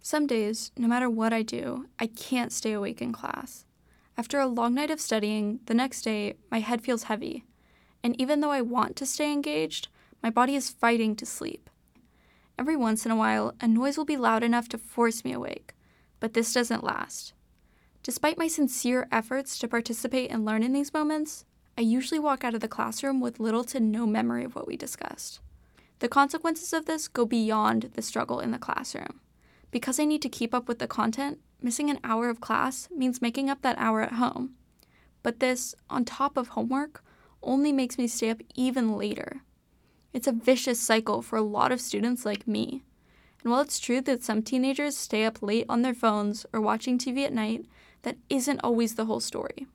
Some days, no matter what I do, I can't stay awake in class. After a long night of studying, the next day, my head feels heavy. And even though I want to stay engaged, my body is fighting to sleep. Every once in a while, a noise will be loud enough to force me awake, but this doesn't last. Despite my sincere efforts to participate and learn in these moments, I usually walk out of the classroom with little to no memory of what we discussed. The consequences of this go beyond the struggle in the classroom. Because I need to keep up with the content, missing an hour of class means making up that hour at home. But this, on top of homework, only makes me stay up even later. It's a vicious cycle for a lot of students like me. And while it's true that some teenagers stay up late on their phones or watching TV at night, that isn't always the whole story.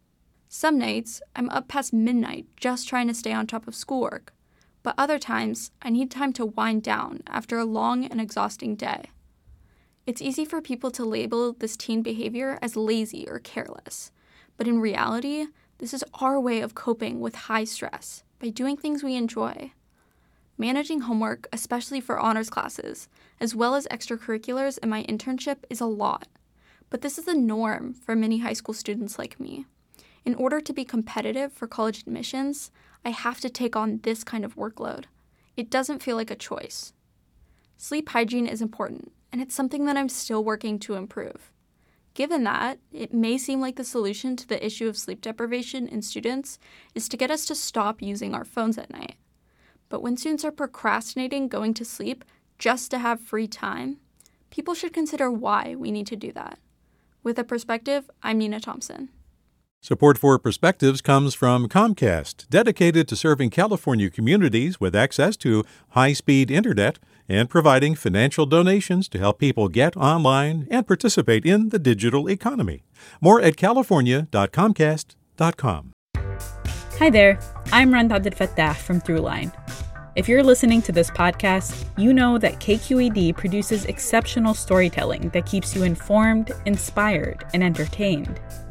Some nights, I'm up past midnight just trying to stay on top of schoolwork. But other times, I need time to wind down after a long and exhausting day. It's easy for people to label this teen behavior as lazy or careless, but in reality, this is our way of coping with high stress by doing things we enjoy. Managing homework, especially for honors classes, as well as extracurriculars and my internship, is a lot, but this is the norm for many high school students like me. In order to be competitive for college admissions, I have to take on this kind of workload. It doesn't feel like a choice. Sleep hygiene is important, and it's something that I'm still working to improve. Given that, it may seem like the solution to the issue of sleep deprivation in students is to get us to stop using our phones at night. But when students are procrastinating going to sleep just to have free time, people should consider why we need to do that. With a Perspective, I'm Nina Thompson. Support for Perspectives comes from Comcast, dedicated to serving California communities with access to high-speed internet and providing financial donations to help people get online and participate in the digital economy. More at california.comcast.com. Hi there, I'm Rand Abdel Fattah from Throughline. If you're listening to this podcast, you know that KQED produces exceptional storytelling that keeps you informed, inspired, and entertained.